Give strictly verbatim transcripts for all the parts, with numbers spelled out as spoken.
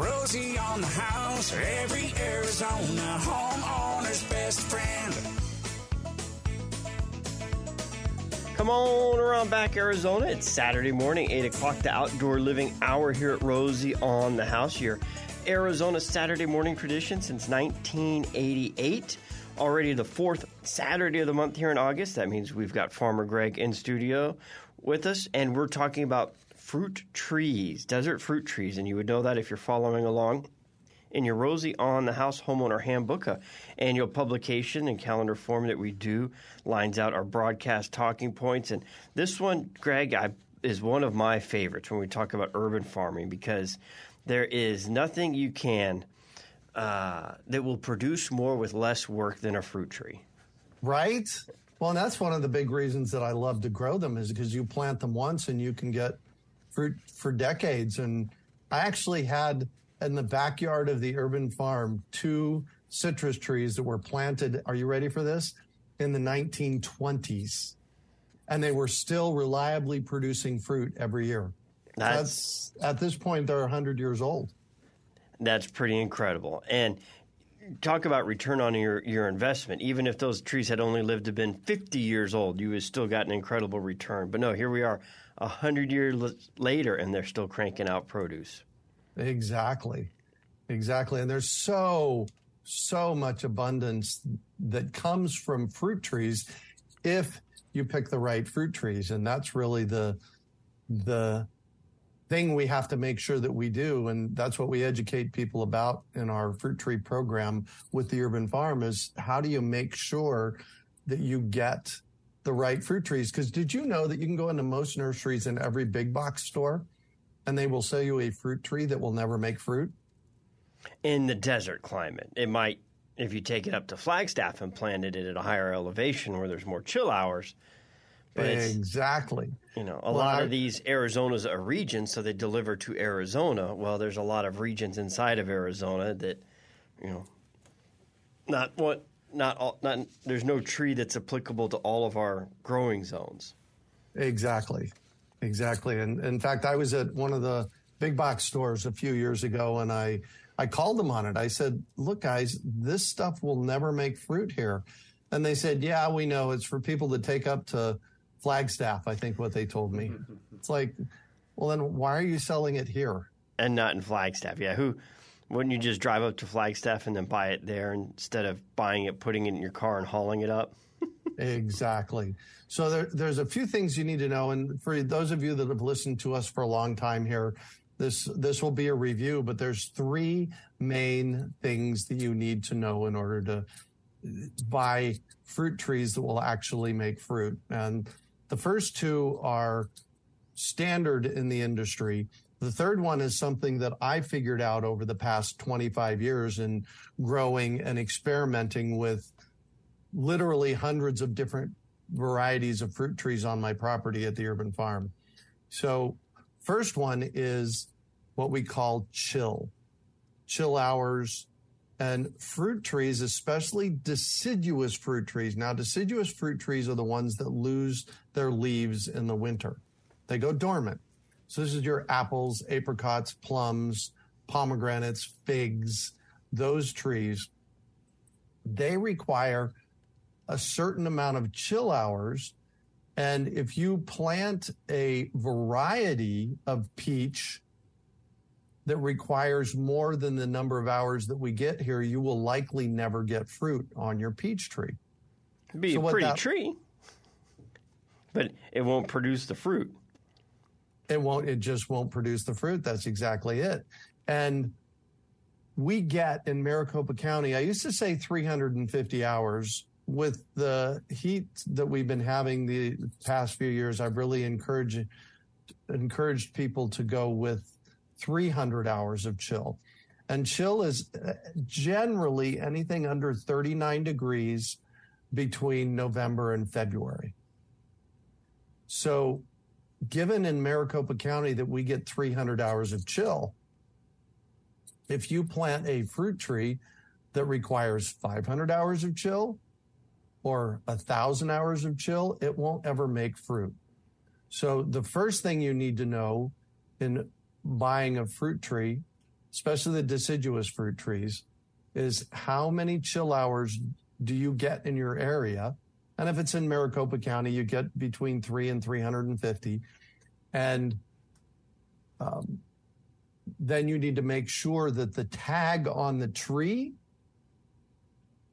Rosie on the House, every Arizona homeowner's best friend. Come on around back, Arizona. It's Saturday morning, eight o'clock, the Outdoor Living Hour here at Rosie on the House, your Arizona Saturday morning tradition since nineteen eighty-eight. Already the fourth Saturday of the month here in August. That means we've got Farmer Greg in studio with us, and we're talking about fruit trees, desert fruit trees, and you would know that if you're following along in your Rosie on the House Homeowner Handbook, an annual publication and calendar form that we do, lines out our broadcast talking points. And this one, Greg, I, is one of my favorites when we talk about urban farming, because there is nothing you can uh, that will produce more with less work than a fruit tree. Right? Well, and that's one of the big reasons that I love to grow them, is because you plant them once and you can get fruit for decades. And I actually had in the backyard of the Urban Farm two citrus trees that were planted, are you ready for this, in the nineteen twenties, and they were still reliably producing fruit every year. That's, that's at this point they're one hundred years old. That's pretty incredible. And talk about return on your, your investment. Even if those trees had only lived to been fifty years old, you would still got an incredible return. But no, here we are a hundred years later, and they're still cranking out produce. Exactly. Exactly. And there's so, so much abundance that comes from fruit trees if you pick the right fruit trees. And that's really the the thing we have to make sure that we do, and that's what we educate people about in our fruit tree program with the Urban Farm, is how do you make sure that you get the right fruit trees? Because did you know that you can go into most nurseries in every big box store and they will sell you a fruit tree that will never make fruit? In the desert climate, it might, if you take it up to Flagstaff and planted it at a higher elevation where there's more chill hours. But exactly. You know, a well, lot of these, Arizona's a region, so they deliver to Arizona. Well, there's a lot of regions inside of Arizona that, you know, not what, not all, not there's no tree that's applicable to all of our growing zones. Exactly, exactly. And in fact, I was at one of the big box stores a few years ago, and I I called them on it. I said, "Look, guys, this stuff will never make fruit here," and they said, "Yeah, we know. It's for people to take up to Flagstaff," I think what they told me. It's like, well, then why are you selling it here? And not in Flagstaff. Yeah, who wouldn't you just drive up to Flagstaff and then buy it there instead of buying it, putting it in your car and hauling it up? Exactly. So there, there's a few things you need to know. And for those of you that have listened to us for a long time here, this this will be a review, but there's three main things that you need to know in order to buy fruit trees that will actually make fruit. And the first two are standard in the industry. The third one is something that I figured out over the past twenty-five years in growing and experimenting with literally hundreds of different varieties of fruit trees on my property at the Urban Farm. So first one is what we call chill, chill hours. And fruit trees, especially deciduous fruit trees. Now, deciduous fruit trees are the ones that lose their leaves in the winter. They go dormant. So this is your apples, apricots, plums, pomegranates, figs, those trees. They require a certain amount of chill hours. And if you plant a variety of peach that requires more than the number of hours that we get here, you will likely never get fruit on your peach tree. It'd be so a pretty that, tree, but it won't produce the fruit. It won't. It just won't produce the fruit. That's exactly it. And we get in Maricopa County, I used to say three hundred fifty hours. With the heat that we've been having the past few years, I've really encouraged, encouraged people to go with three hundred hours of chill. And chill is generally anything under thirty-nine degrees between November and February. So given in Maricopa County that we get three hundred hours of chill, if you plant a fruit tree that requires five hundred hours of chill or one thousand hours of chill, it won't ever make fruit. So the first thing you need to know in buying a fruit tree especially the deciduous fruit trees, is how many chill hours do you get in your area? And if it's in Maricopa County, you get between three and three hundred fifty. And um, then you need to make sure that the tag on the tree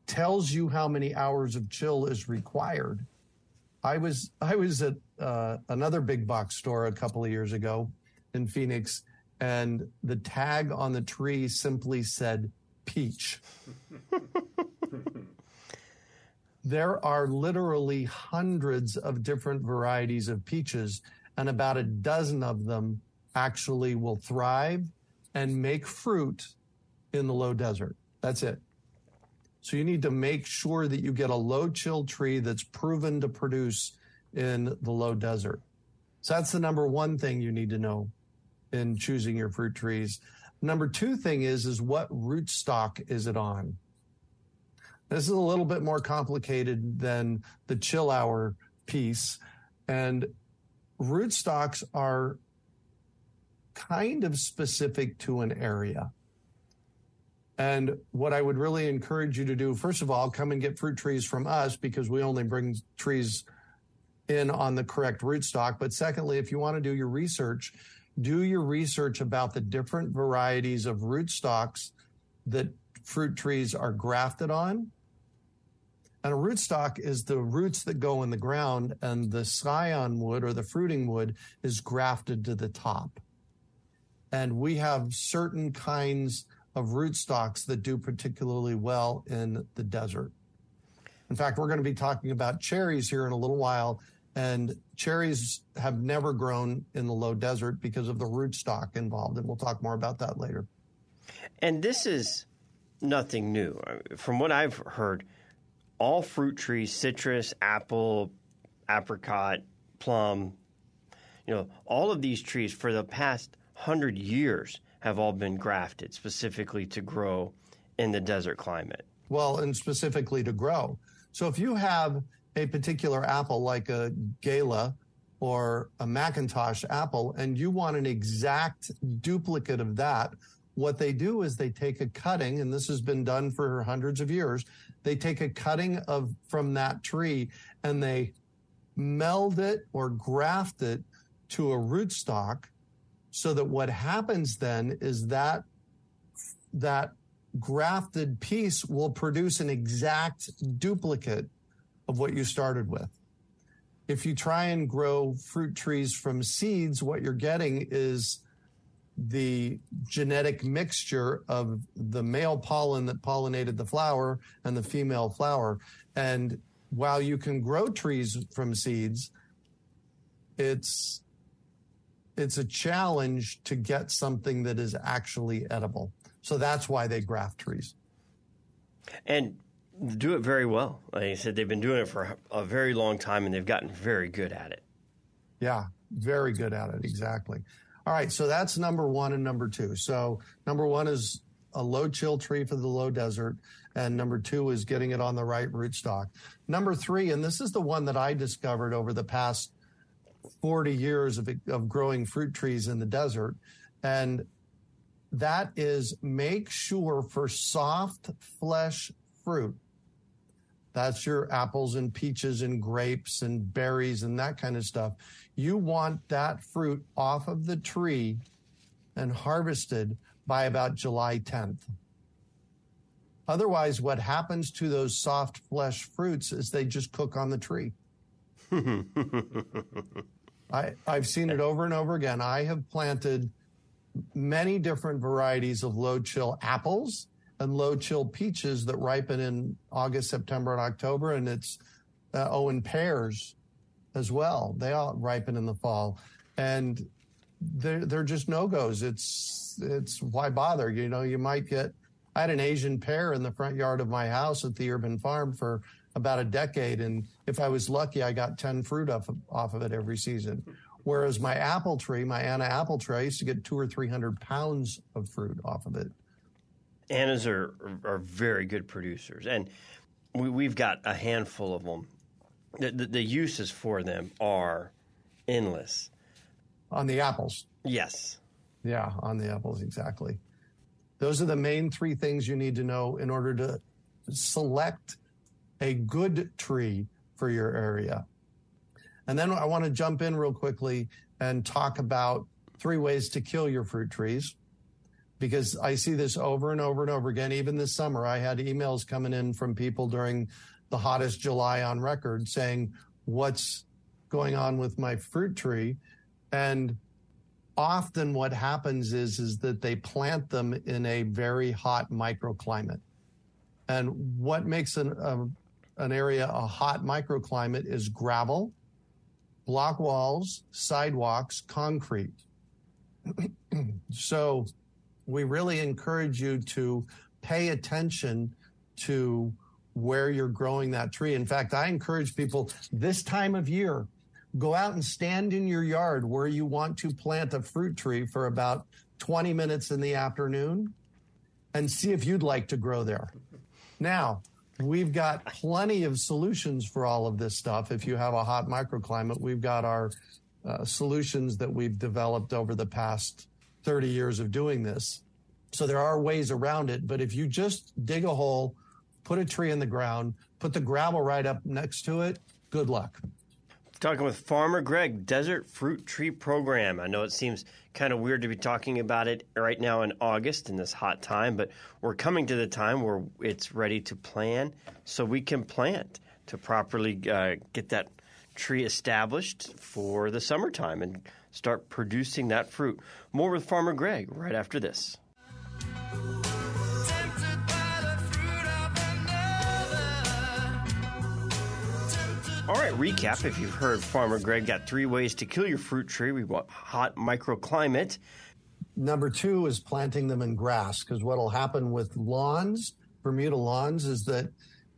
tells you how many hours of chill is required. I was I was at uh, another big box store a couple of years ago in Phoenix, and the tag on the tree simply said peach. There are literally hundreds of different varieties of peaches, and about a dozen of them actually will thrive and make fruit in the low desert. That's it. So you need to make sure that you get a low chill tree that's proven to produce in the low desert. So that's the number one thing you need to know in choosing your fruit trees. Number two thing is, is what rootstock is it on? This is a little bit more complicated than the chill hour piece. And rootstocks are kind of specific to an area. And what I would really encourage you to do, first of all, come and get fruit trees from us, because we only bring trees in on the correct rootstock. But secondly, if you want to do your research, do your research about the different varieties of rootstocks that fruit trees are grafted on. And a rootstock is the roots that go in the ground, and the scion wood or the fruiting wood is grafted to the top. And we have certain kinds of rootstocks that do particularly well in the desert. In fact, we're going to be talking about cherries here in a little while, and cherries have never grown in the low desert because of the rootstock involved, and we'll talk more about that later. And this is nothing new. From what I've heard, all fruit trees, citrus, apple, apricot, plum, you know, all of these trees for the past hundred years have all been grafted specifically to grow in the desert climate. Well, and specifically to grow. So if you have a particular apple like a Gala or a Macintosh apple, and you want an exact duplicate of that, what they do is they take a cutting, and this has been done for hundreds of years, they take a cutting of from that tree and they meld it or graft it to a rootstock. So that what happens then is that that grafted piece will produce an exact duplicate of what you started with. If you try and grow fruit trees from seeds, what you're getting is the genetic mixture of the male pollen that pollinated the flower and the female flower. And while you can grow trees from seeds, it's... It's a challenge to get something that is actually edible. So that's why they graft trees. And do it very well. Like I said, they've been doing it for a very long time, and they've gotten very good at it. Yeah, very good at it, exactly. All right, so that's number one and number two. So number one is a low chill tree for the low desert, and number two is getting it on the right rootstock. Number three, and this is the one that I discovered over the past forty years of, of growing fruit trees in the desert, and that is make sure for soft flesh fruit, that's your apples and peaches and grapes and berries and that kind of stuff, you want that fruit off of the tree and harvested by about July tenth. Otherwise, what happens to those soft flesh fruits is they just cook on the tree. I, I've seen it over and over again. I have planted many different varieties of low-chill apples and low-chill peaches that ripen in August, September, and October, and it's uh, oh, and pears as well. They all ripen in the fall, and they're they're just no-goes. It's it's why bother? You know, you might get. I had an Asian pear in the front yard of my house at the Urban Farm for about a decade, and if I was lucky, I got ten fruit off of, off of it every season. Whereas my apple tree, my Anna apple tree, I used to get two or three hundred pounds of fruit off of it. Annas are are very good producers, and we, we've got a handful of them. The, the, the uses for them are endless. On the apples, yes, yeah, on the apples exactly. Those are the main three things you need to know in order to select a good tree for your area. And then I want to jump in real quickly and talk about three ways to kill your fruit trees, because I see this over and over and over again. Even this summer, I had emails coming in from people during the hottest July on record saying, what's going on with my fruit tree? And often what happens is, is that they plant them in a very hot microclimate. And what makes an, a, an area a hot microclimate is gravel, block walls, sidewalks, concrete. So we really encourage you to pay attention to where you're growing that tree. In fact, I encourage people this time of year, go out and stand in your yard where you want to plant a fruit tree for about twenty minutes in the afternoon and see if you'd like to grow there. Now, we've got plenty of solutions for all of this stuff. If you have a hot microclimate, we've got our uh, solutions that we've developed over the past thirty years of doing this. So there are ways around it. But if you just dig a hole, put a tree in the ground, put the gravel right up next to it, good luck. Talking with Farmer Greg, Desert Fruit Tree Program. I know it seems kind of weird to be talking about it right now in August in this hot time, but we're coming to the time where it's ready to plan so we can plant to properly uh, get that tree established for the summertime and start producing that fruit. More with Farmer Greg right after this. All right, recap. If you've heard, Farmer Greg got three ways to kill your fruit tree. We want hot microclimate. Number two is planting them in grass, because what will happen with lawns, Bermuda lawns, is that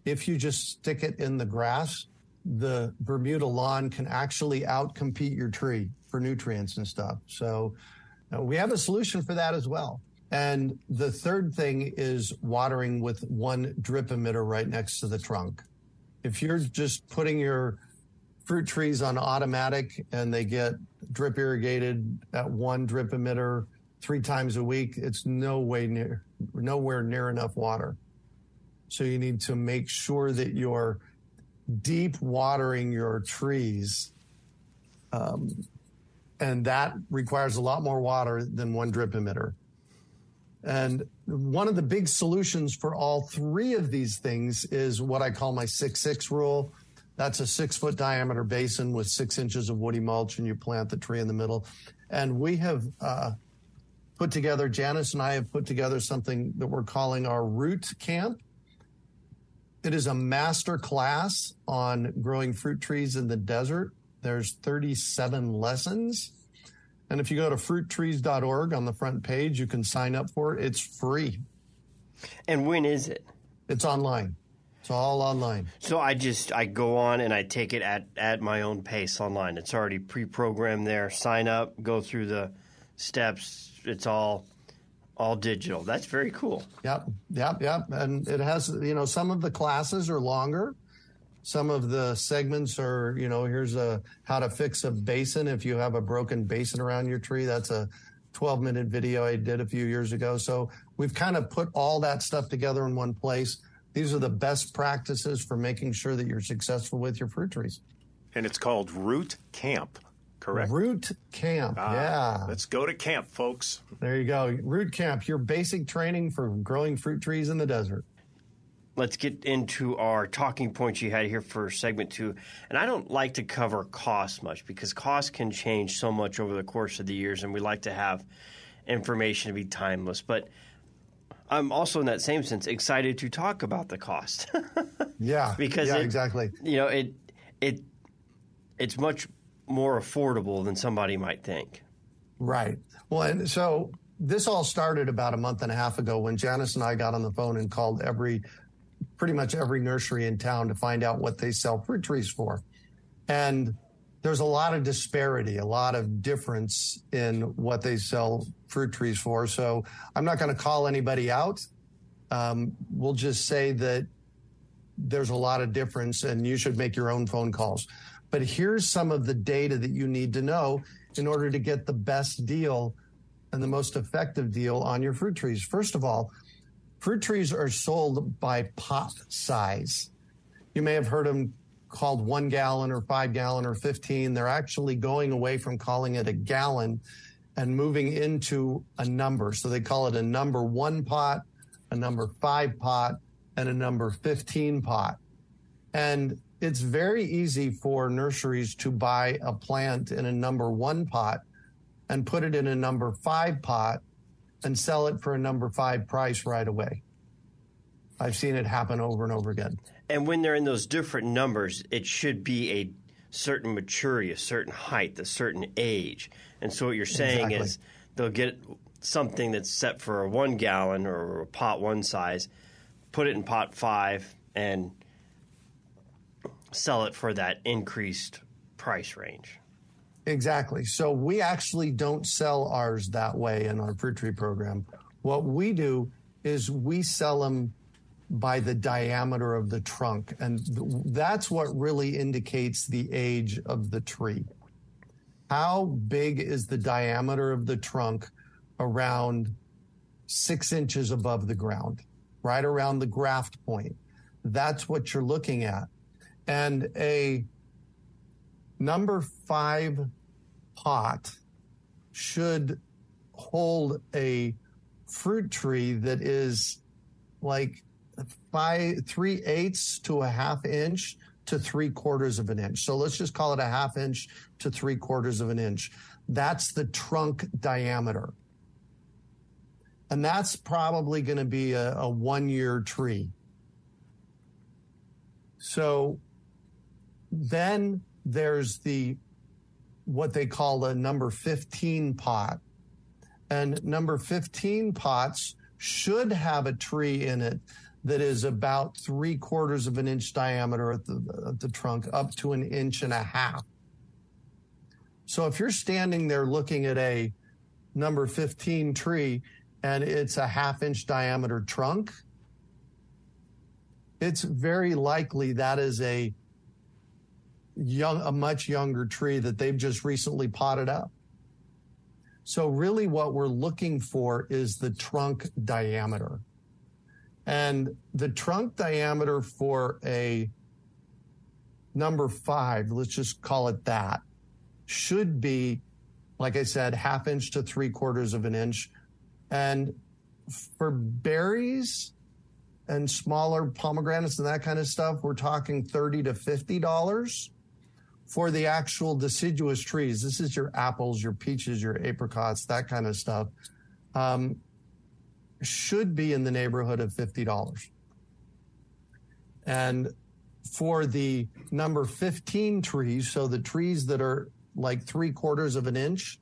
if you just stick it in the grass, the Bermuda lawn can actually outcompete your tree for nutrients and stuff. So uh, we have a solution for that as well. And the third thing is watering with one drip emitter right next to the trunk. If you're just putting your fruit trees on automatic and they get drip irrigated at one drip emitter three times a week, it's no way near, nowhere near enough water. So you need to make sure that you're deep watering your trees. Um, and that requires a lot more water than one drip emitter. And one of the big solutions for all three of these things is what I call my six six rule. That's a six-foot diameter basin with six inches of woody mulch, and you plant the tree in the middle. And we have uh, put together, Janice and I have put together something that we're calling our Root Camp. It is a master class on growing fruit trees in the desert. There's thirty-seven lessons. And if you go to fruit trees dot org on the front page, you can sign up for it. It's free. And when is it? It's online. It's all online. So I just, I go on and I take it at, at my own pace online. It's already pre-programmed there. Sign up, go through the steps. It's all, all digital. That's very cool. Yep, yep, yep. And it has, you know, some of the classes are longer. Some of the segments are, you know, here's a how to fix a basin. If you have a broken basin around your tree, that's a twelve minute video I did a few years ago. So we've kind of put all that stuff together in one place. These are the best practices for making sure that you're successful with your fruit trees. And it's called Root Camp, correct? Root Camp, ah, yeah. Let's go to camp, folks. There you go. Root Camp, your basic training for growing fruit trees in the desert. Let's get into our talking points you had here for segment two. And I don't like to cover costs much because costs can change so much over the course of the years, and we like to have information to be timeless. But I'm also, in that same sense, excited to talk about the cost. yeah, because yeah, it, exactly. You know, it it it's much more affordable than somebody might think. Right. Well, and so this all started about a month and a half ago when Janice and I got on the phone and called every pretty much every nursery in town to find out what they sell fruit trees for. And there's a lot of disparity, a lot of difference in what they sell fruit trees for. So I'm not going to call anybody out. Um, we'll just say that there's a lot of difference and you should make your own phone calls. But here's some of the data that you need to know in order to get the best deal and the most effective deal on your fruit trees. First of all, fruit trees are sold by pot size. You may have heard them called one gallon or five gallon or fifteen. They're actually going away from calling it a gallon and moving into a number. So they call it a number one pot, a number five pot, and a number fifteen pot. And it's very easy for nurseries to buy a plant in a number one pot and put it in a number five pot and sell it for a number five price right away. I've seen it happen over and over again. And when they're in those different numbers, it should be a certain maturity, a certain height, a certain age. And so what you're saying exactly. is they'll get something that's set for a one gallon or a pot one size, put it in pot five, and sell it for that increased price range. Exactly. So we actually don't sell ours that way in our fruit tree program. What we do is we sell them by the diameter of the trunk. And that's what really indicates the age of the tree. How big is the diameter of the trunk? Around six inches above the ground, right around the graft point. That's what you're looking at. And a number five pot should hold a fruit tree that is like five, three eighths to a half inch to three quarters of an inch. So let's just call it a half inch to three quarters of an inch. That's the trunk diameter. And that's probably going to be a, a one-year tree. So then there's the what they call the number fifteen pot. And number fifteen pots should have a tree in it that is about three quarters of an inch diameter at the, at the trunk, up to an inch and a half. So if you're standing there looking at a number fifteen tree and it's a half inch diameter trunk, it's very likely that is a young, a much younger tree that they've just recently potted up. So really what we're looking for is the trunk diameter. And the trunk diameter for a number five, let's just call it that, should be, like I said, half inch to three quarters of an inch. And for berries and smaller pomegranates and that kind of stuff, we're talking thirty to fifty dollars for the actual deciduous trees. This is your apples, your peaches, your apricots, that kind of stuff. Um, should be in the neighborhood of fifty dollars. And for the number fifteen trees, so the trees that are like three quarters of an inch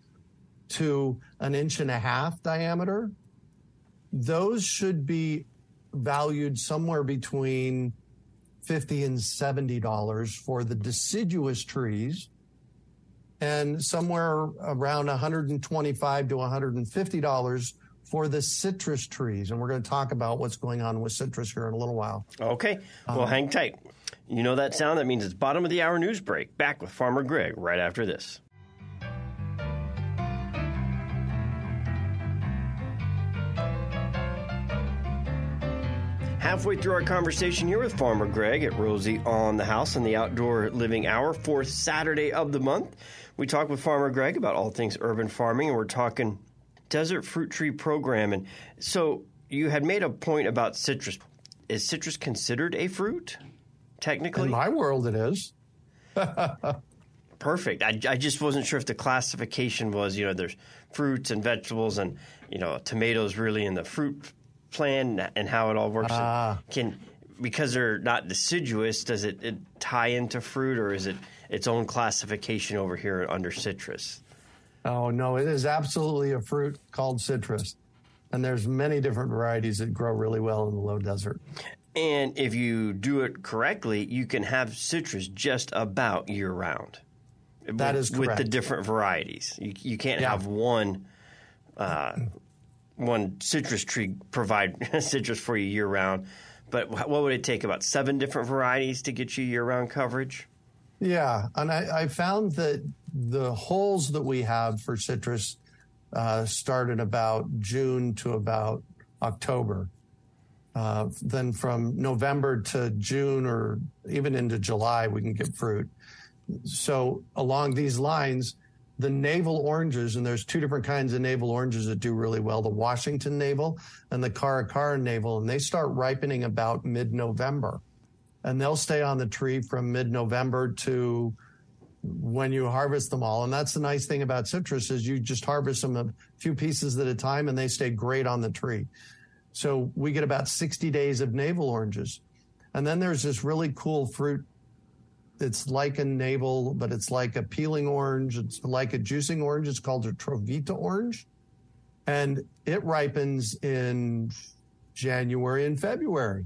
to an inch and a half diameter, those should be valued somewhere between fifty and seventy dollars for the deciduous trees, and somewhere around one twenty-five to one fifty dollars for the citrus trees. And we're going to talk about what's going on with citrus here in a little while. Okay. Well, um, hang tight. You know that sound? That means it's bottom of the hour news break. Back with Farmer Greg right after this. Halfway through our conversation here with Farmer Greg at Rosie on the House in the Outdoor Living Hour, fourth Saturday of the month. We talk with Farmer Greg about all things urban farming, and we're talking desert fruit tree program. And so you had made a point about citrus. Is citrus considered a fruit, technically? In my world, it is. Perfect. I, I just wasn't sure if the classification was, you know, there's fruits and vegetables and, you know, tomatoes really in the fruit plan and how it all works. Uh, Can because they're not deciduous, does it, it tie into fruit, or is it its own classification over here under citrus? Oh no, it is absolutely a fruit called citrus, and there's many different varieties that grow really well in the low desert. And if you do it correctly, you can have citrus just about year round. That with, is correct. With the different varieties, you you can't yeah. have one. Uh, One citrus tree provide citrus for you year-round, but what would it take, about seven different varieties to get you year-round coverage? Yeah, and I, I found that the holes that we have for citrus uh, started about June to about October. Uh, then from November to June or even into July, we can get fruit. So along these lines, the navel oranges, and there's two different kinds of navel oranges that do really well, the Washington navel and the Caracara navel, and they start ripening about mid-November. And they'll stay on the tree from mid-November to when you harvest them all. And that's the nice thing about citrus is you just harvest them a few pieces at a time, and they stay great on the tree. So we get about sixty days of navel oranges. And then there's this really cool fruit. It's like a navel, but it's like a peeling orange. It's like a juicing orange. It's called a Trovita orange. And it ripens in January and February.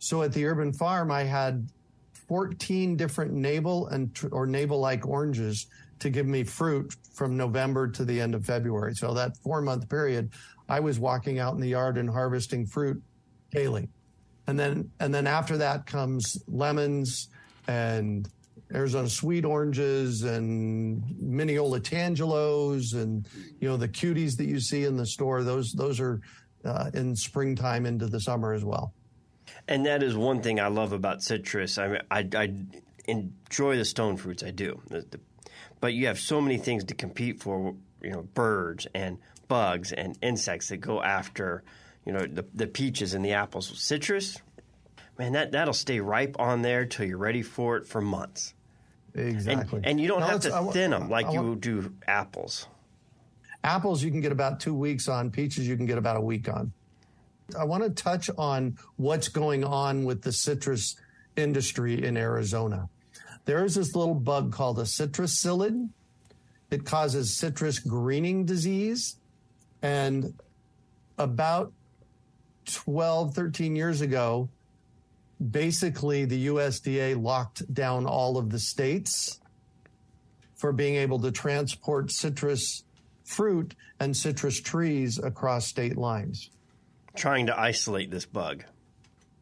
So at the Urban Farm, I had fourteen different navel and or navel-like oranges to give me fruit from November to the end of February. So that four-month period, I was walking out in the yard and harvesting fruit daily. And then, and then after that comes lemons and Arizona sweet oranges and Mineola tangelos and, you know, the cuties that you see in the store. Those those are uh, in springtime into the summer as well. And that is one thing I love about citrus. I mean, I, I enjoy the stone fruits. I do. But you have so many things to compete for, you know, birds and bugs and insects that go after, you know, the, the peaches and the apples. Citrus, man, that, that'll stay ripe on there till you're ready for it for months. Exactly. And, and you don't now have to I, thin them like I, I, you do apples. Apples you can get about two weeks on. Peaches you can get about a week on. I want to touch on what's going on with the citrus industry in Arizona. There is this little bug called a citrusillid. It causes citrus greening disease. And about twelve, thirteen years ago, basically the U S D A locked down all of the states for being able to transport citrus fruit and citrus trees across state lines. Trying to isolate this bug.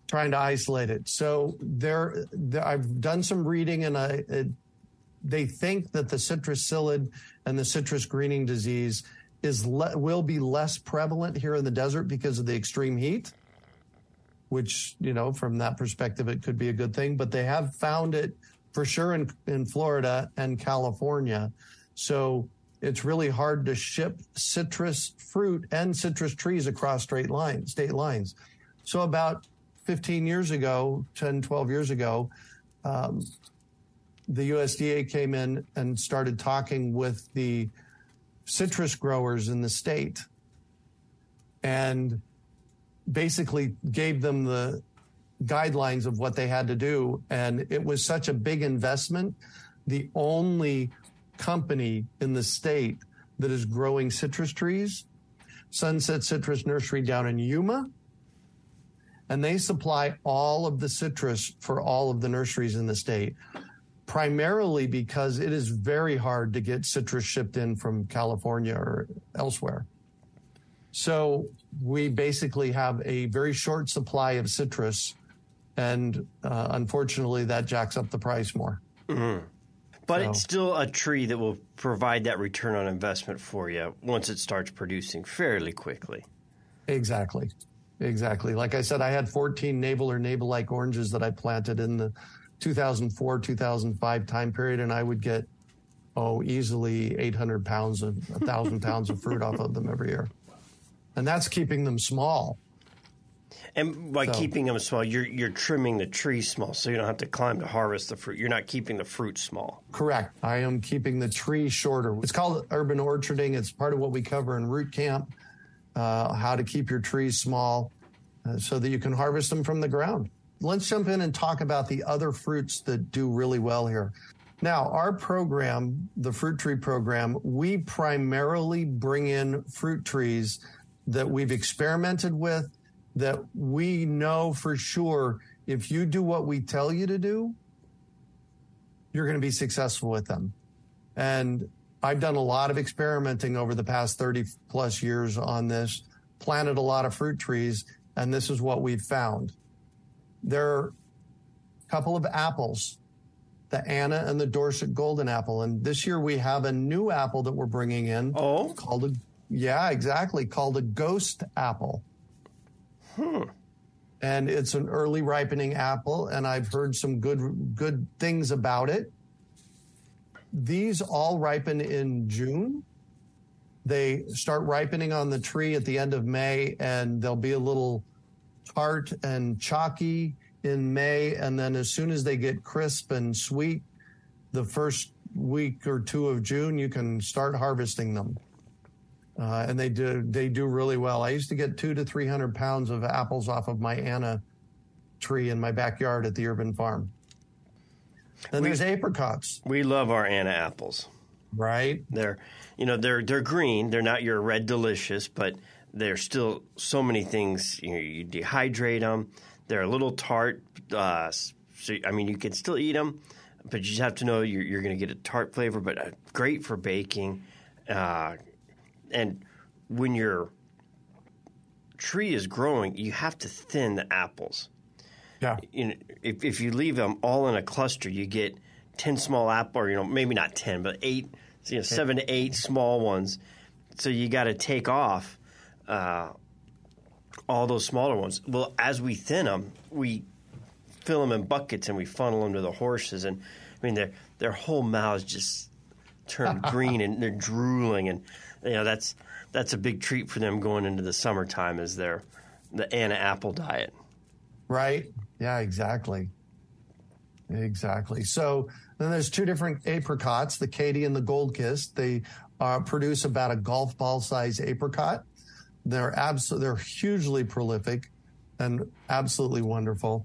Trying to isolate it. So there, there I've done some reading, and I, it, they think that the citrusillid and the citrus greening disease is le- will be less prevalent here in the desert because of the extreme heat, which, you know, from that perspective, it could be a good thing. But they have found it for sure in, in Florida and California. So it's really hard to ship citrus fruit and citrus trees across straight lines, state lines. So about fifteen years ago, ten, twelve years ago, um, the U S D A came in and started talking with the citrus growers in the state and basically gave them the guidelines of what they had to do. And it was such a big investment. The only company in the state that is growing citrus trees, Sunset Citrus Nursery down in Yuma, and they supply all of the citrus for all of the nurseries in the state, primarily because it is very hard to get citrus shipped in from California or elsewhere. So we basically have a very short supply of citrus, and uh, unfortunately that jacks up the price more. Mm-hmm. But so. It's still a tree that will provide that return on investment for you once it starts producing fairly quickly. Exactly. Exactly. Like I said, I had fourteen navel or navel-like oranges that I planted in the two thousand four, two thousand five time period, and I would get, oh, easily eight hundred pounds of one thousand pounds of fruit off of them every year. And that's keeping them small. And by so. keeping them small, you're you're trimming the tree small, so you don't have to climb to harvest the fruit. You're not keeping the fruit small. Correct. I am keeping the tree shorter. It's called urban orcharding. It's part of what we cover in Root Camp, uh, how to keep your trees small uh, so that you can harvest them from the ground. Let's jump in and talk about the other fruits that do really well here. Now, our program, the fruit tree program, we primarily bring in fruit trees that we've experimented with, that we know for sure, if you do what we tell you to do, you're going to be successful with them. And I've done a lot of experimenting over the past thirty plus years on this, planted a lot of fruit trees, and this is what we've found. There are a couple of apples the Anna and the Dorsett Golden apple. And this year we have a new apple that we're bringing in. Oh, called a yeah, exactly called a Ghost Apple. Hmm. And it's an early ripening apple, and I've heard some good good things about it. These all ripen in June. They start ripening on the tree at the end of May, and they'll be a little tart and chalky in May. And then as soon as they get crisp and sweet, the first week or two of June, you can start harvesting them. Uh, and they do they do really well. I used to get two to three hundred pounds of apples off of my Anna tree in my backyard at the Urban Farm. Then we, there's apricots. We love our Anna apples, right? They're you know they're they're green. They're not your Red Delicious, but there's still so many things. You know, you dehydrate them. They're a little tart. Uh, so I mean, you can still eat them, but you just have to know you're, you're going to get a tart flavor. But great for baking. Uh, And when your tree is growing, you have to thin the apples. Yeah. You know, if, if you leave them all in a cluster, you get ten small apples, or you know, maybe not ten, but eight, you know, seven to eight small ones. So you got to take off uh, all those smaller ones. Well, as we thin them, we fill them in buckets and we funnel them to the horses. And I mean, their their whole mouths just turn green and they're drooling and. You know, that's that's a big treat for them going into the summertime is their the Anna apple diet. Right. Yeah, exactly. Exactly. So then there's two different apricots, the Katie and the Gold Kiss. They uh, produce about a golf ball size apricot. They're abs- they're hugely prolific and absolutely wonderful.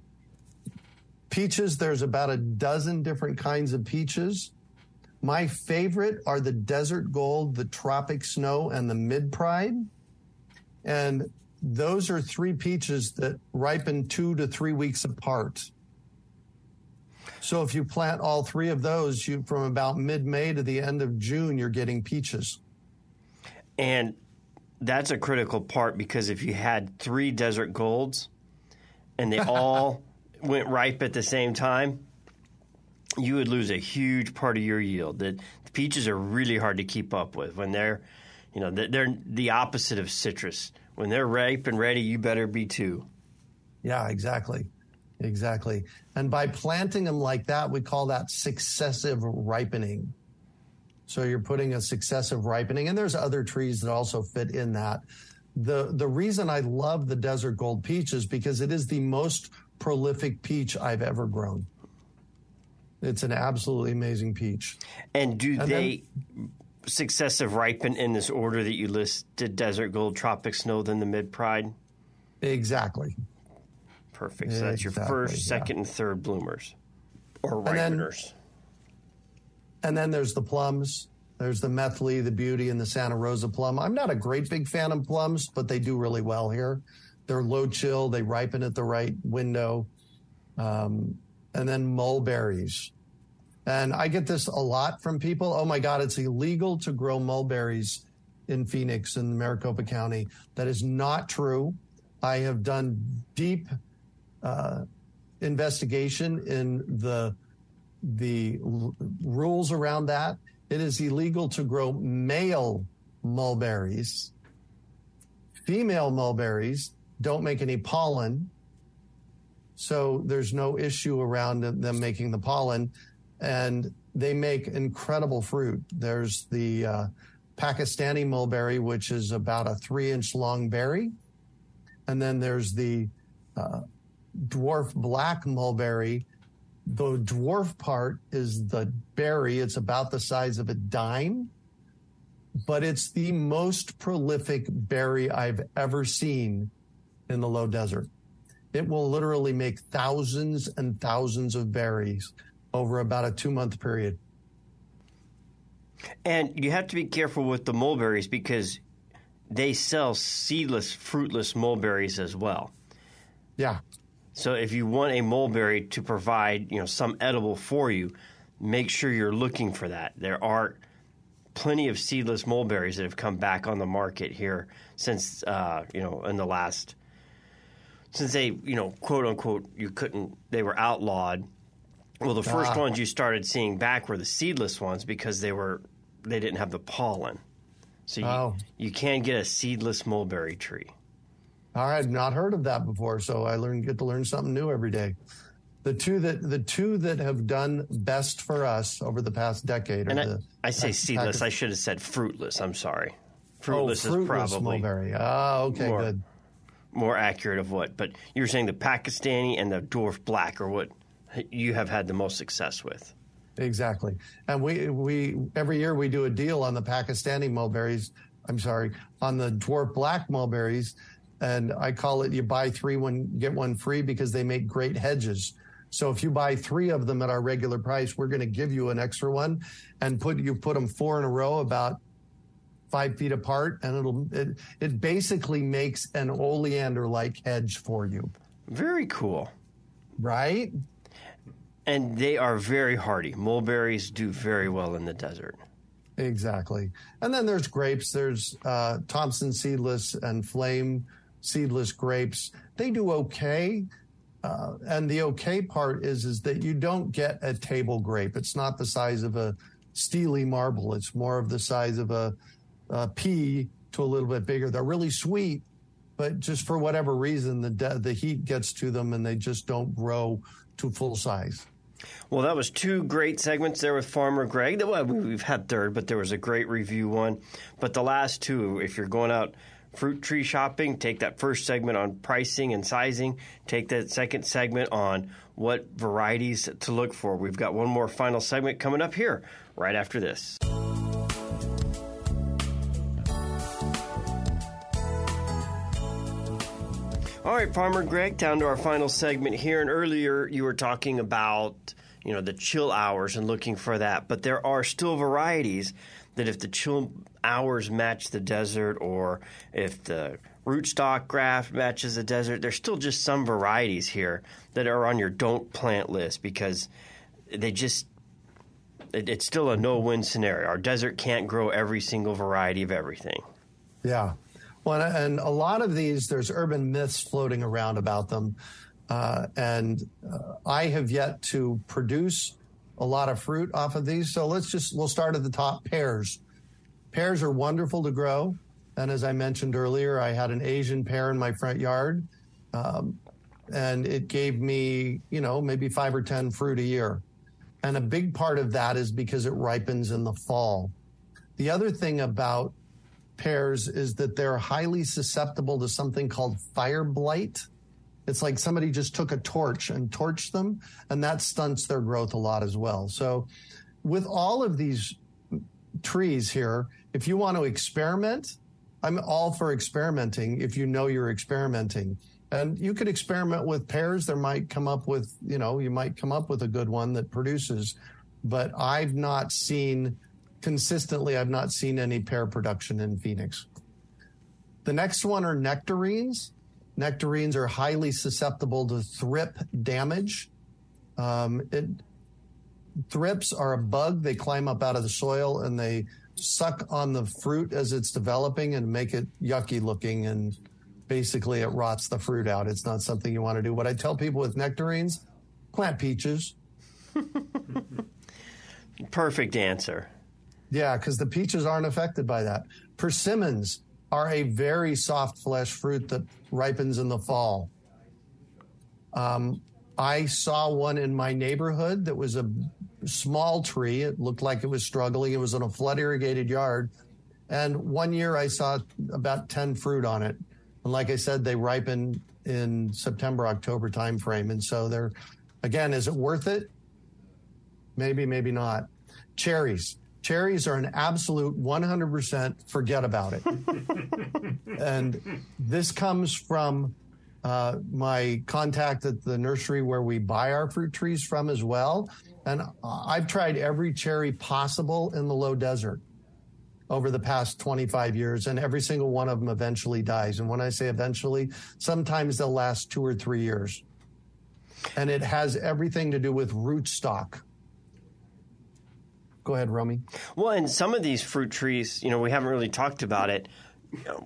Peaches, there's about a dozen different kinds of peaches. My favorite are the Desert Gold, the Tropic Snow, and the Mid Pride. And those are three peaches that ripen two to three weeks apart. So if you plant all three of those, you from about mid-May to the end of June, you're getting peaches. And that's a critical part because if you had three Desert Golds and they all went ripe at the same time, you would lose a huge part of your yield. The, the peaches are really hard to keep up with when they're, you know, they're the opposite of citrus. When they're ripe and ready, you better be too. Yeah, exactly. Exactly. And by planting them like that, we call that successive ripening. So you're putting a successive ripening, and there's other trees that also fit in that. The, the reason I love the Desert Gold peach is because it is the most prolific peach I've ever grown. It's an absolutely amazing peach. And do and they then, successive ripen in this order that you listed, Desert Gold, Tropic Snow, then the Mid Pride? Exactly. Perfect. So exactly, that's your first, yeah. second, and third bloomers or ripeners. And then, and then there's the plums. There's the Methley, the Beauty, and the Santa Rosa plum. I'm not a great big fan of plums, but they do really well here. They're low chill. They ripen at the right window. Um And then mulberries. And I get this a lot from people. Oh, my God, it's illegal to grow mulberries in Phoenix in Maricopa County. That is not true. I have done deep uh, investigation in the, the l- rules around that. It is illegal to grow male mulberries. Female mulberries don't make any pollen. So there's no issue around them making the pollen, and they make incredible fruit. There's the uh, Pakistani mulberry, which is about a three-inch long berry. And then there's the uh, dwarf black mulberry. The dwarf part is the berry. It's about the size of a dime, but it's the most prolific berry I've ever seen in the low desert. It will literally make thousands and thousands of berries over about a two-month period. And you have to be careful with the mulberries because they sell seedless, fruitless mulberries as well. Yeah. So if you want a mulberry to provide, you know, some edible for you, make sure you're looking for that. There are plenty of seedless mulberries that have come back on the market here since, uh, you know, in the last – since they, you know, quote unquote, you couldn't, they were outlawed Well, the first ah. ones you started seeing back were the seedless ones because they were they didn't have the pollen. So you, oh. you can get a seedless mulberry tree. I had not heard of that before, so I learned get to learn something new every day. The two that the two that have done best for us over the past decade are and I, the I say seedless. Of, I should have said fruitless. I'm sorry. Fruitless, oh, fruitless is probably mulberry. Ah, okay, more, good. More accurate of what? But you were saying the Pakistani and the Dwarf Black are what you have had the most success with. Exactly. And we we every year we do a deal on the Pakistani mulberries. I'm sorry, on the Dwarf Black mulberries. And I call it, you buy three, one get one free, because they make great hedges. So if you buy three of them at our regular price, we're going to give you an extra one, and put you put them four in a row about five feet apart, and it'll it, it basically makes an oleander-like hedge for you. Very cool, right? And they are very hardy. Mulberries do very well in the desert. Exactly. And then there's grapes. There's uh, Thompson Seedless and Flame Seedless grapes. They do okay. Uh, and the okay part is is that you don't get a table grape. It's not the size of a steely marble. It's more of the size of a, a pea to a little bit bigger. They're really sweet, but just for whatever reason, the de- the heat gets to them and they just don't grow to full size. Well, that was two great segments there with Farmer Greg. Well, we've had third, but there was a great review one. But the last two, if you're going out fruit tree shopping, take that first segment on pricing and sizing. Take that second segment on what varieties to look for. We've got one more final segment coming up here right after this. All right, Farmer Greg, down to our final segment here. And earlier you were talking about, you know, the chill hours and looking for that. But there are still varieties that if the chill hours match the desert, or if the rootstock graft matches the desert, there's still just some varieties here that are on your don't plant list because they just it, it's still a no-win scenario. Our desert can't grow every single variety of everything. Yeah. Well, and a lot of these, there's urban myths floating around about them. Uh, and uh, I have yet to produce a lot of fruit off of these. So let's just, we'll start at the top, pears. Pears are wonderful to grow. And as I mentioned earlier, I had an Asian pear in my front yard. Um, and it gave me, you know, maybe five or ten fruit a year. And a big part of that is because it ripens in the fall. The other thing about pears is that they're highly susceptible to something called fire blight. It's like somebody just took a torch and torched them, and that stunts their growth a lot as well. So with all of these trees here, if you want to experiment, I'm all for experimenting if you know you're experimenting. And you could experiment with pears. There might come up with, you know, you might come up with a good one that produces, but I've not seen Consistently, I've not seen any pear production in Phoenix. The next one are nectarines. Nectarines are highly susceptible to thrip damage. Um, it, thrips are a bug. They climb up out of the soil and they suck on the fruit as it's developing and make it yucky looking. And basically, it rots the fruit out. It's not something you want to do. What I tell people with nectarines, plant peaches. Perfect answer. Yeah, because the peaches aren't affected by that. Persimmons are a very soft flesh fruit that ripens in the fall. Um, I saw one in my neighborhood that was a small tree. It looked like it was struggling. It was in a flood irrigated yard. And one year I saw about ten fruit on it. And like I said, they ripen in September, October timeframe. And so they're, again, is it worth it? Maybe, maybe not. Cherries. Cherries are an absolute one hundred percent forget about it. And this comes from uh, my contact at the nursery where we buy our fruit trees from as well. And I've tried every cherry possible in the low desert over the past twenty-five years, and every single one of them eventually dies. And when I say eventually, sometimes they'll last two or three years. And it has everything to do with rootstock. Go ahead, Romy. Well, and some of these fruit trees, you know, we haven't really talked about it.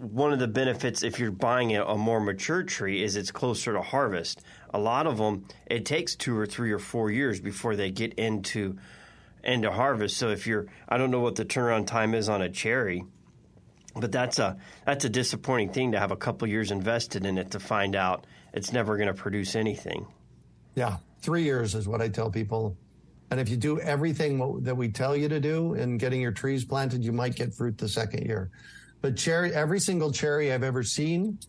one of the benefits if you're buying a, a more mature tree is it's closer to harvest. A lot of them, it takes two or three or four years before they get into into harvest. So if you're, I don't know what the turnaround time is on a cherry, but that's a that's a disappointing thing to have a couple years invested in it to find out it's never going to produce anything. Yeah, three years is what I tell people. And if you do everything that we tell you to do in getting your trees planted, you might get fruit the second year. But cherry, every single cherry I've ever seen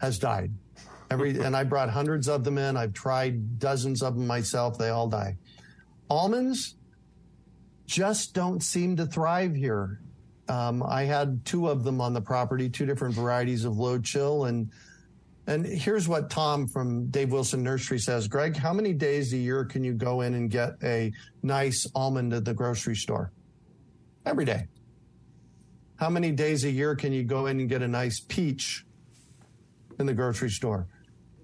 has died. Every and I brought hundreds of them in. I've tried dozens of them myself. They all die. Almonds just don't seem to thrive here. Um, I had two of them on the property, two different varieties of low chill. And And here's what Tom from Dave Wilson Nursery says. Greg, how many days a year can you go in and get a nice almond at the grocery store? Every day. How many days a year can you go in and get a nice peach in the grocery store?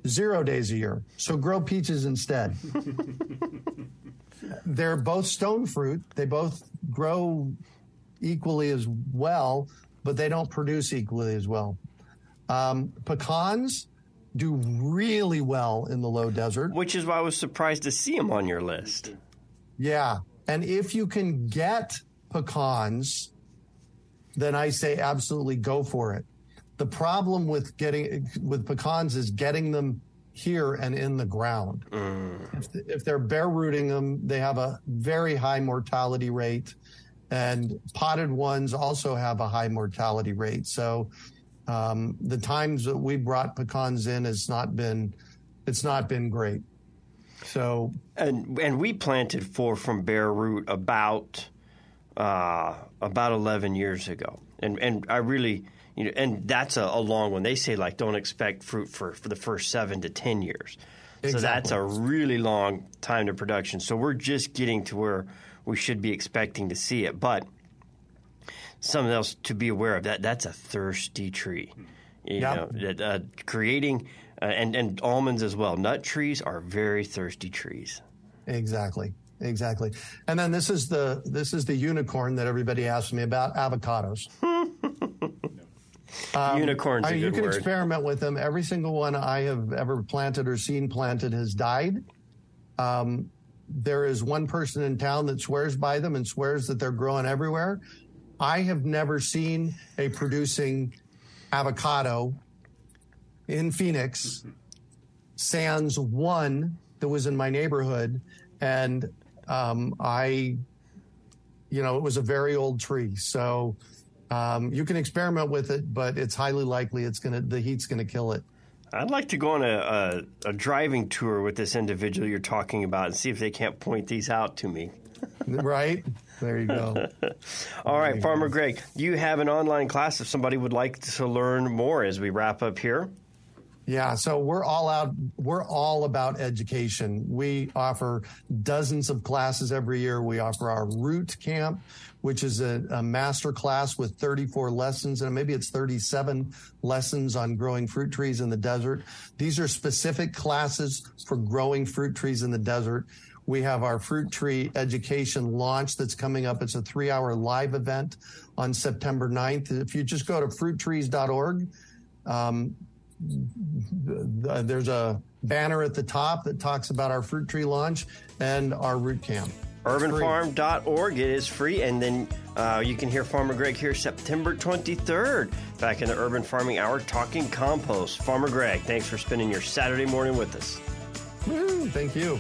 Zero days a year. So grow peaches instead. They're both stone fruit. They both grow equally as well, but they don't produce equally as well. Um, pecans do really well in the low desert. Which is why I was surprised to see them on your list. Yeah. And if you can get pecans, then I say absolutely go for it. The problem with getting with pecans is getting them here and in the ground. Mm. If, if they're bare rooting them, they have a very high mortality rate. And potted ones also have a high mortality rate. So Um, the times that we brought pecans in has not been, it's not been great. So and and we planted four from bare root about uh, about eleven years ago, and and I really you know, and that's a, a long one. They say like don't expect fruit for, for the first seven to ten years, exactly. So that's a really long time to production. So we're just getting to where we should be expecting to see it, but. Something else to be aware of, that that's a thirsty tree. You yep. know, uh, creating, uh, and, and almonds as well. Nut trees are very thirsty trees. Exactly, exactly. And then this is the this is the unicorn that everybody asks me about, avocados. um, Unicorn's I mean, a good You can word. Experiment with them. Every single one I have ever planted or seen planted has died. Um, there is one person in town that swears by them and swears that they're growing everywhere. I have never seen a producing avocado in Phoenix, sans one that was in my neighborhood. And um, I, you know, it was a very old tree. So um, you can experiment with it, but it's highly likely it's going to, the heat's going to kill it. I'd like to go on a, a, a driving tour with this individual you're talking about and see if they can't point these out to me. Right? There you go. All there right, Farmer go. Greg, you have an online class if somebody would like to learn more as we wrap up here. Yeah, so we're all out. We're all about education. We offer dozens of classes every year. We offer our Root Camp, which is a, a master class with thirty-four lessons, and maybe it's thirty-seven lessons on growing fruit trees in the desert. These are specific classes for growing fruit trees in the desert. We have our fruit tree education launch that's coming up. It's a three-hour live event on September ninth. If you just go to fruit trees dot org, um, there's a banner at the top that talks about our fruit tree launch and our Root Camp. urban farm dot org, it is free. And then uh, you can hear Farmer Greg here September twenty-third, back in the Urban Farming Hour, talking compost. Farmer Greg, thanks for spending your Saturday morning with us. Woo-hoo, thank you.